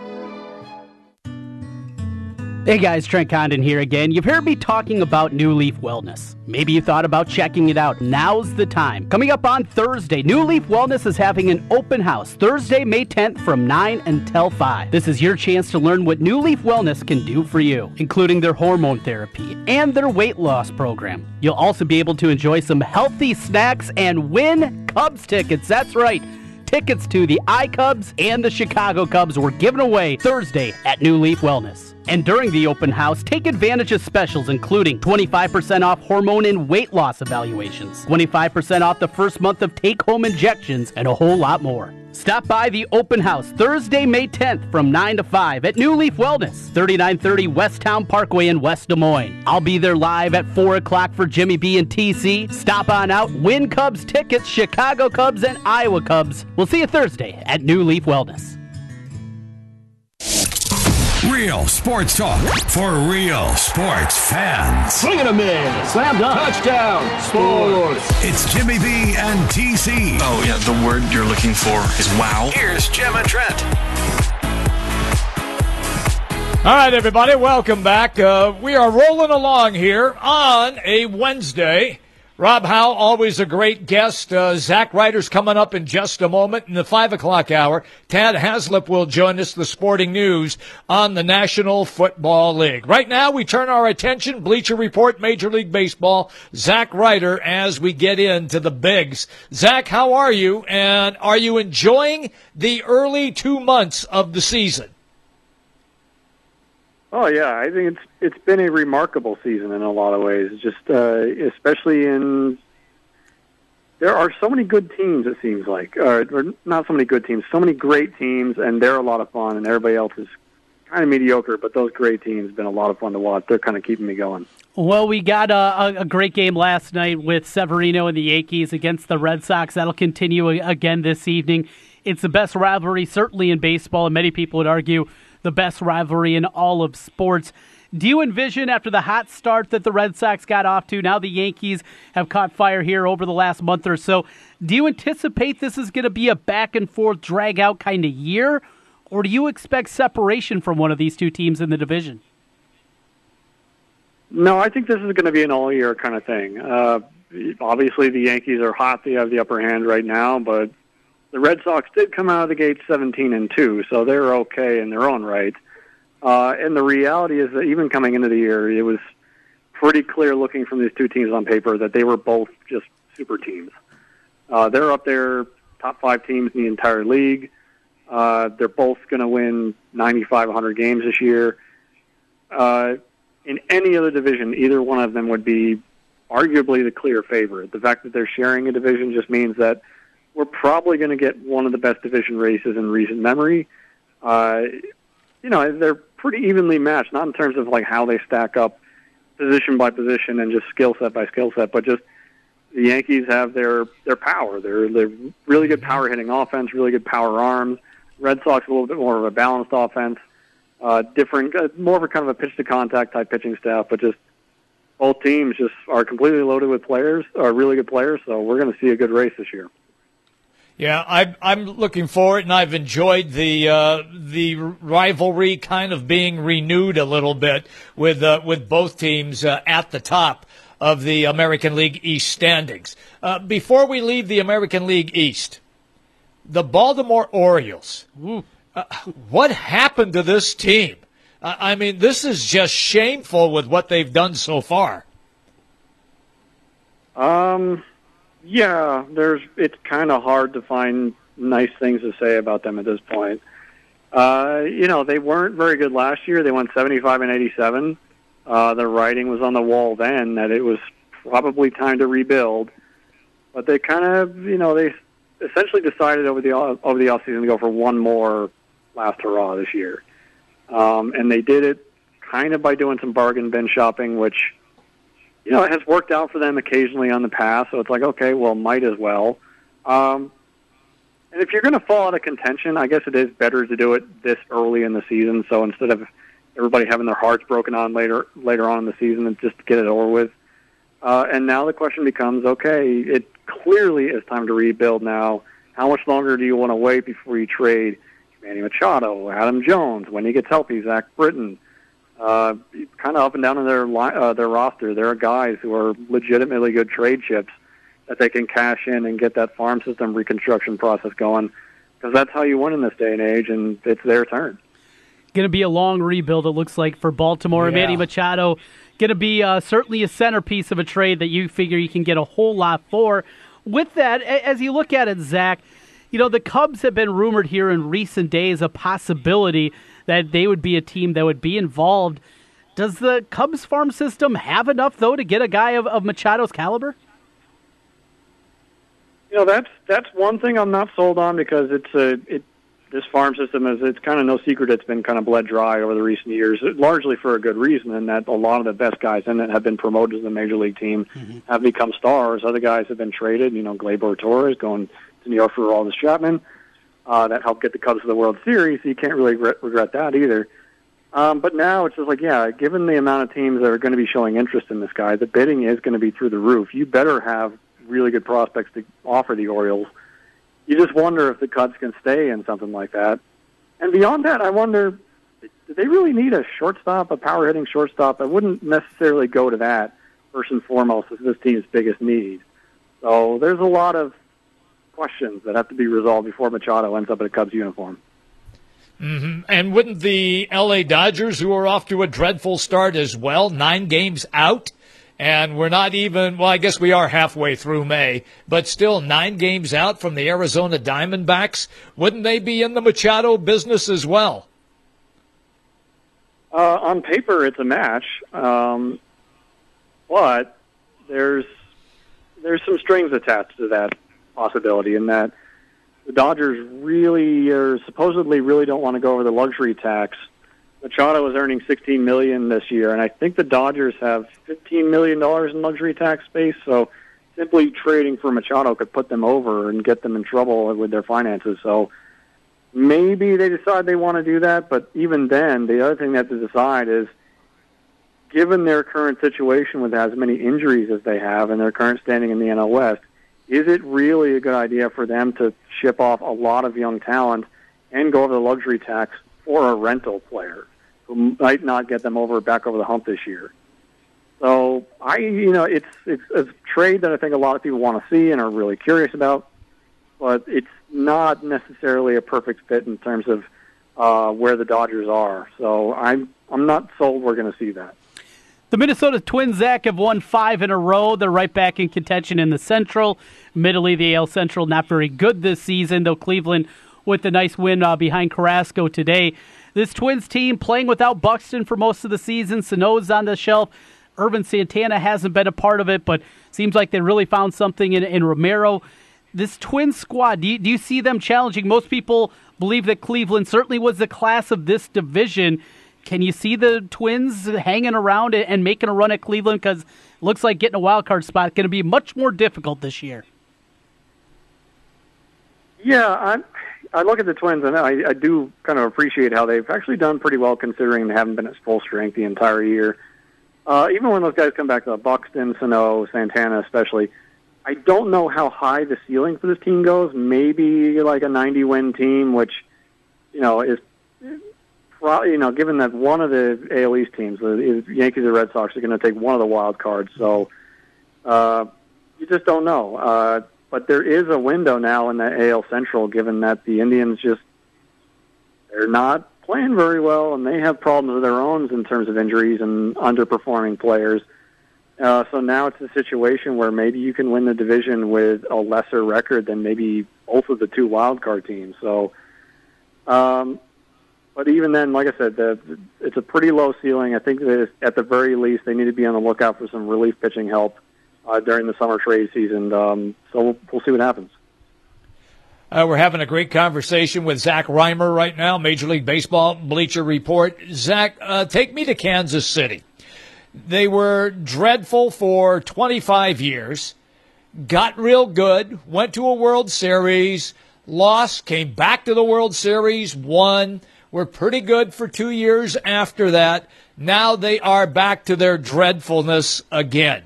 Hey guys, Trent Condon here again. You've heard me talking about New Leaf Wellness. Maybe you thought about checking it out. Now's the time. Coming up on Thursday, New Leaf Wellness is having an open house Thursday, May 10th from 9 until 5. This is your chance to learn what New Leaf Wellness can do for you, including their hormone therapy and their weight loss program. You'll also be able to enjoy some healthy snacks and win Cubs tickets. That's right. Tickets to the I-Cubs and the Chicago Cubs were given away Thursday at New Leaf Wellness. And during the open house, take advantage of specials including 25% off hormone and weight loss evaluations, 25% off the first month of take-home injections, and a whole lot more. Stop by the open house Thursday, May 10th from 9 to 5 at New Leaf Wellness, 3930 West Town Parkway in West Des Moines. I'll be there live at 4 o'clock for Jimmy B and TC. Stop on out, win Cubs tickets, Chicago Cubs and Iowa Cubs. We'll see you Thursday at New Leaf Wellness. Real sports talk for real sports fans. Swing and a miss. Slam dunk. Touchdown. Sports. It's Jimmy B and TC. Oh, yeah, the word you're looking for is wow. Here's Jim and Trent. All right, everybody, welcome back. We are rolling along here on a Wednesday. Rob Howe, always a great guest. Zach Ryder's coming up in just a moment in the 5 o'clock hour. Tad Haslip will join us, the Sporting News, on the National Football League. Right now, we turn our attention, Bleacher Report, Major League Baseball, Zach Ryder, as we get into the bigs. Zach, how are you? And are you enjoying the early 2 months of the season? Oh, yeah, I think it's been a remarkable season in a lot of ways, just especially in – there are so many good teams, it seems like. Or not so many good teams, so many great teams, and they're a lot of fun, and everybody else is kind of mediocre, but those great teams have been a lot of fun to watch. They're kind of keeping me going. Well, we got a great game last night with Severino and the Yankees against the Red Sox. That'll continue again this evening. It's the best rivalry, certainly in baseball, and many people would argue – the best rivalry in all of sports. Do you envision, after the hot start that the Red Sox got off to, now the Yankees have caught fire here over the last month or so, do you anticipate this is going to be a back-and-forth, drag-out kind of year, or do you expect separation from one of these two teams in the division? No, I think this is going to be an all-year kind of thing. Obviously, the Yankees are hot. They have the upper hand right now, but the Red Sox did come out of the gate 17-2, so they're okay in their own right. And the reality is that even coming into the year, it was pretty clear looking from these two teams on paper that they were both just super teams. They're up there, top 5 teams in the entire league. They're both going to win 95, 100 games this year. In any other division, either one of them would be arguably the clear favorite. The fact that they're sharing a division just means that we're probably going to get one of the best division races in recent memory. You know, they're pretty evenly matched, not in terms of like how they stack up position by position and just skill set by skill set, but just the Yankees have their power. They're really good power hitting offense, really good power arms. Red Sox a little bit more of a balanced offense, different, more of a kind of a pitch to contact type pitching staff, but just both teams just are completely loaded with players, are really good players. So we're going to see a good race this year. Yeah, I'm looking forward, and I've enjoyed the rivalry kind of being renewed a little bit with both teams at the top of the American League East standings. Before we leave the American League East, the Baltimore Orioles. What happened to this team? I mean, this is just shameful with what they've done so far. Yeah, it's kind of hard to find nice things to say about them at this point. You know, they weren't very good last year. They won 75-87. The writing was on the wall then that it was probably time to rebuild. But they kind of, you know, they essentially decided over the offseason to go for one more last hurrah this year. And they did it kind of by doing some bargain bin shopping, which, you know, it has worked out for them occasionally on the past. So it's like, okay, well, might as well. And if you're going to fall out of contention, I guess it is better to do it this early in the season. So instead of everybody having their hearts broken on later on in the season, and just get it over with. And now the question becomes, okay, it clearly is time to rebuild now. How much longer do you want to wait before you trade Manny Machado, Adam Jones, when he gets healthy, Zach Britton? Kind of up and down in their roster, there are guys who are legitimately good trade chips that they can cash in and get that farm system reconstruction process going, because that's how you win in this day and age, and it's their turn. Going to be a long rebuild, it looks like, for Baltimore. Yeah. Manny Machado going to be certainly a centerpiece of a trade that you figure you can get a whole lot for. With that, as you look at it, Zach, you know, the Cubs have been rumored here in recent days, a possibility that they would be a team that would be involved. Does the Cubs farm system have enough, though, to get a guy of Machado's caliber? You know, that's one thing I'm not sold on, because this farm system it's kind of no secret it's been kind of bled dry over the recent years, largely for a good reason, in that a lot of the best guys in it have been promoted to the major league team, have become stars. Other guys have been traded. You know, Gleyber Torres going to New York for Aroldis Chapman. That helped get the Cubs to the World Series, so you can't really regret that either. But now it's just like, yeah, given the amount of teams that are going to be showing interest in this guy, the bidding is going to be through the roof. You better have really good prospects to offer the Orioles. You just wonder if the Cubs can stay in something like that. And beyond that, I wonder, do they really need a shortstop, a power-hitting shortstop? I wouldn't necessarily go to that, first and foremost, as this team's biggest need. So there's a lot of questions that have to be resolved before Machado ends up in a Cubs uniform. And wouldn't the LA Dodgers, who are off to a dreadful start as well, 9 games out, and we're not even, well, I guess we are halfway through May, but still 9 games out from the Arizona Diamondbacks, wouldn't they be in the Machado business as well? On paper, it's a match, but there's some strings attached to that possibility, in that the Dodgers really or supposedly really don't want to go over the luxury tax. Machado is earning $16 million this year, and I think the Dodgers have $15 million in luxury tax space, so simply trading for Machado could put them over and get them in trouble with their finances. So maybe they decide they want to do that, but even then, the other thing they have to decide is, given their current situation with as many injuries as they have and their current standing in the NL West, is it really a good idea for them to ship off a lot of young talent and go over the luxury tax for a rental player who might not get them back over the hump this year? So it's a trade that I think a lot of people want to see and are really curious about, but it's not necessarily a perfect fit in terms of where the Dodgers are. So I'm not sold we're going to see that. The Minnesota Twins, Zach, have won 5 in a row. They're right back in contention in the Central. Admittedly, the AL Central not very good this season, though Cleveland with a nice win behind Carrasco today. This Twins team playing without Buxton for most of the season. Sano's on the shelf. Ervin Santana hasn't been a part of it, but seems like they really found something in Romero. This Twins squad, do you see them challenging? Most people believe that Cleveland certainly was the class of this division. Can you see the Twins hanging around and making a run at Cleveland? Because it looks like getting a wild card spot is going to be much more difficult this year. Yeah, I look at the Twins, and I do kind of appreciate how they've actually done pretty well considering they haven't been at full strength the entire year. Even when those guys come back, Buxton, Sano, Santana especially, I don't know how high the ceiling for this team goes. Maybe like a 90-win team, which, you know, is... You know, given that one of the AL East teams, the Yankees or Red Sox, are going to take one of the wild cards, so you just don't know. But there is a window now in the AL Central, given that the Indians they're not playing very well, and they have problems of their own in terms of injuries and underperforming players. So now it's a situation where maybe you can win the division with a lesser record than maybe both of the two wild card teams. So. But even then, like I said, it's a pretty low ceiling. I think that at the very least, they need to be on the lookout for some relief pitching help during the summer trade season. So we'll see what happens. We're having a great conversation with Zach Ryder right now, Major League Baseball Bleacher Report. Zach, take me to Kansas City. They were dreadful for 25 years, got real good, went to a World Series, lost, came back to the World Series, won, were pretty good for 2 years after that. Now they are back to their dreadfulness again.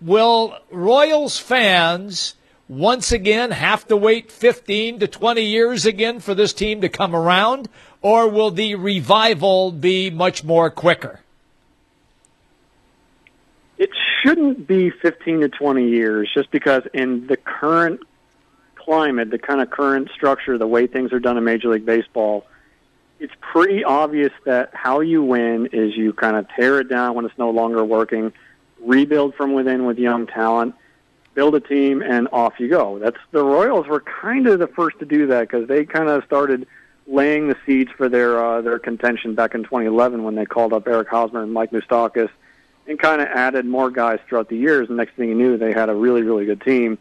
Will Royals fans once again have to wait 15 to 20 years again for this team to come around, or will the revival be much more quicker? It shouldn't be 15 to 20 years just because in the current climate, the kind of current structure, the way things are done in Major League Baseball, it's pretty obvious that how you win is you kind of tear it down when it's no longer working, rebuild from within with young talent, build a team, and off you go. That's the Royals were kind of the first to do that because they kind of started laying the seeds for their contention back in 2011 when they called up Eric Hosmer and Mike Moustakas and kind of added more guys throughout the years. The next thing you knew, they had a really, really good team.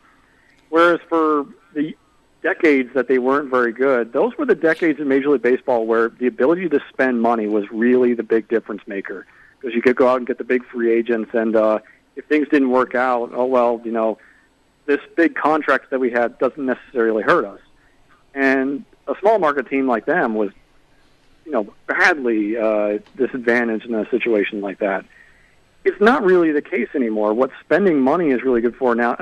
Whereas for the decades that they weren't very good, those were the decades in Major League Baseball where the ability to spend money was really the big difference maker because you could go out and get the big free agents and, if things didn't work out, oh, well, you know, this big contract that we had doesn't necessarily hurt us. And a small market team like them was, you know, badly disadvantaged in a situation like that. It's not really the case anymore. What spending money is really good for now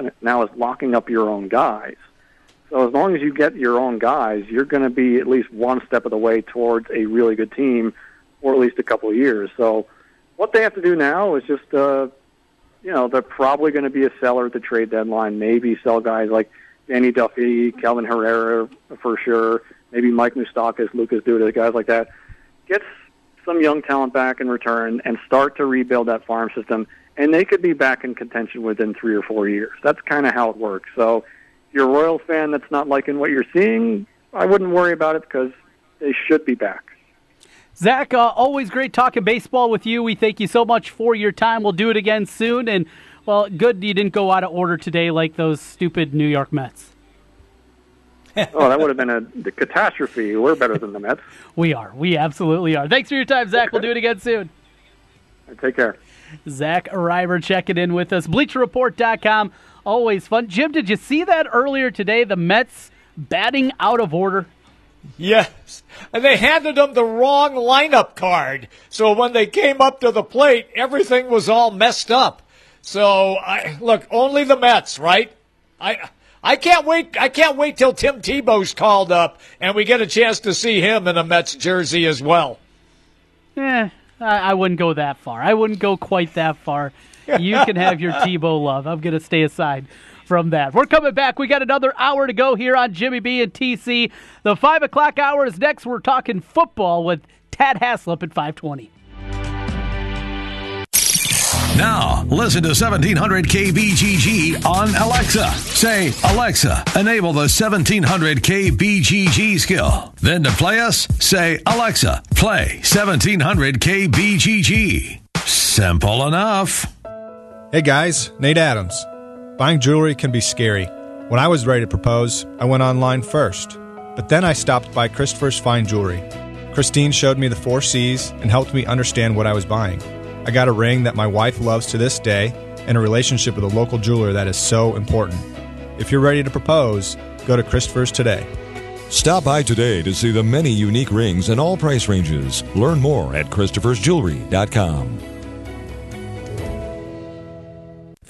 is locking up your own guys. So as long as you get your own guys, you're going to be at least one step of the way towards a really good team for at least a couple of years. So what they have to do now is just you know, they're probably going to be a seller at the trade deadline, maybe sell guys like Danny Duffy, Calvin Herrera for sure, maybe Mike Moustakas, Lucas Duda, guys like that. Get some young talent back in return and start to rebuild that farm system, and they could be back in contention within 3 or 4 years. That's kind of how it works. So if you're a Royal fan that's not liking what you're seeing, I wouldn't worry about it because they should be back. Zach, always great talking baseball with you. We thank you so much for your time. We'll do it again soon. And, well, good you didn't go out of order today like those stupid New York Mets. Oh, that would have been a catastrophe. We're better than the Mets. We are. We absolutely are. Thanks for your time, Zach. We'll do it again soon. Take care. Zach Ryder checking in with us. BleacherReport.com. Always fun. Jim, did you see that earlier today? The Mets batting out of order. Yes, and they handed them the wrong lineup card. So when they came up to the plate, everything was all messed up. So look, only the Mets, right? I can't wait. I can't wait till Tim Tebow's called up and we get a chance to see him in a Mets jersey as well. Yeah, I wouldn't go that far. I wouldn't go quite that far. You can have your Tebow love. I'm going to stay aside from that. We're coming back. We got another hour to go here on Jimmy B and TC. The 5 o'clock hour is next. We're talking football with Tad Haslip at 5:20. Now, listen to 1700 KBGG on Alexa. Say, Alexa, enable the 1700 KBGG skill. Then to play us, say, Alexa, play 1700 KBGG. Simple enough. Hey guys, Nate Adams. Buying jewelry can be scary. When I was ready to propose, I went online first. But then I stopped by Christopher's Fine Jewelry. Christine showed me the 4 C's and helped me understand what I was buying. I got a ring that my wife loves to this day and a relationship with a local jeweler that is so important. If you're ready to propose, go to Christopher's today. Stop by today to see the many unique rings in all price ranges. Learn more at Christopher'sJewelry.com. If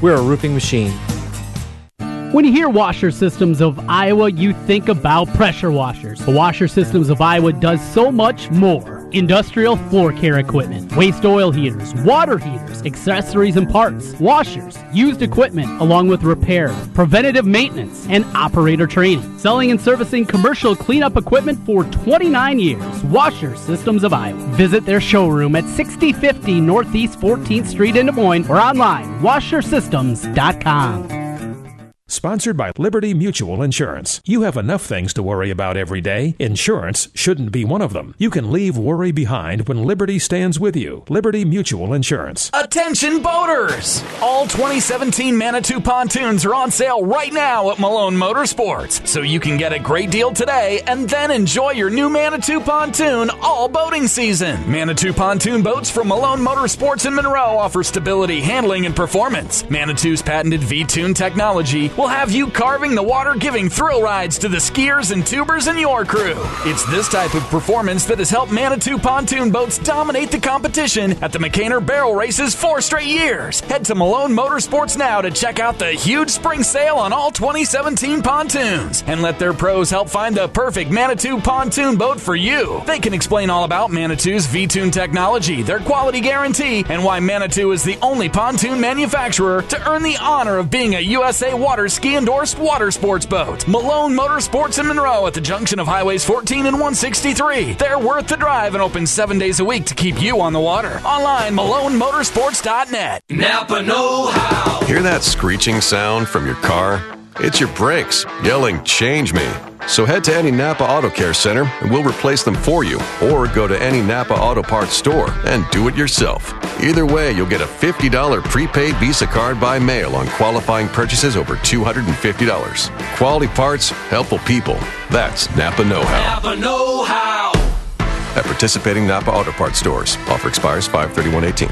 We're a roofing machine. When you hear Washer Systems of Iowa, you think about pressure washers. But Washer Systems of Iowa does so much more. Industrial floor care equipment, waste oil heaters, water heaters, accessories and parts, washers, used equipment, along with repair, preventative maintenance, and operator training. Selling and servicing commercial cleanup equipment for 29 years. Washer Systems of Iowa. Visit their showroom at 6050 Northeast 14th Street in Des Moines or online, washersystems.com. Sponsored by Liberty Mutual Insurance. You have enough things to worry about every day. Insurance shouldn't be one of them. You can leave worry behind when Liberty stands with you. Liberty Mutual Insurance. Attention boaters! All 2017 Manitou pontoons are on sale right now at Malone Motorsports. So you can get a great deal today and then enjoy your new Manitou pontoon all boating season. Manitou pontoon boats from Malone Motorsports in Monroe offer stability, handling, and performance. Manitou's patented V-Tune technology will have you carving the water, giving thrill rides to the skiers and tubers in your crew. It's this type of performance that has helped Manitou pontoon boats dominate the competition at the McCainer Barrel Races 4 straight years. Head to Malone Motorsports now to check out the huge spring sale on all 2017 pontoons and let their pros help find the perfect Manitou pontoon boat for you. They can explain all about Manitou's V-Tune technology, their quality guarantee, and why Manitou is the only pontoon manufacturer to earn the honor of being a USA Water ski-endorsed water sports boat. Malone Motorsports in Monroe at the junction of Highways 14 and 163. They're worth the drive and open 7 days a week to keep you on the water. Online, malonemotorsports.net. Napa know-how. Hear that screeching sound from your car? It's your brakes yelling, "Change me." So head to any Napa Auto Care Center and we'll replace them for you, or go to any Napa Auto Parts store and do it yourself. Either way, you'll get a $50 prepaid Visa card by mail on qualifying purchases over $250. Quality parts, helpful people. That's Napa know-how. Napa know-how. At participating Napa Auto Parts stores. Offer expires 5/31/18.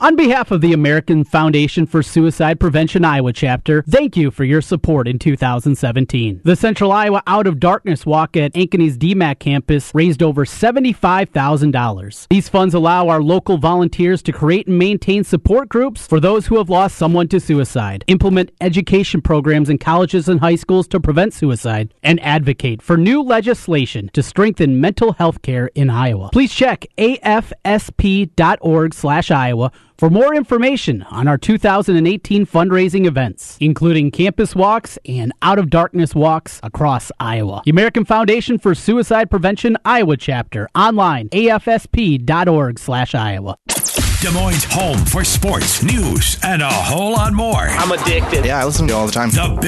On behalf of the American Foundation for Suicide Prevention Iowa chapter, thank you for your support in 2017. The Central Iowa Out of Darkness Walk at Ankeny's DMAC campus raised over $75,000. These funds allow our local volunteers to create and maintain support groups for those who have lost someone to suicide, implement education programs in colleges and high schools to prevent suicide, and advocate for new legislation to strengthen mental health care in Iowa. Please check afsp.org/Iowa for more information on our 2018 fundraising events, including campus walks and out-of-darkness walks across Iowa. The American Foundation for Suicide Prevention Iowa chapter, online, afsp.org/Iowa. Des Moines' home for sports, news, and a whole lot more. I'm addicted. Yeah, I listen to it all the time.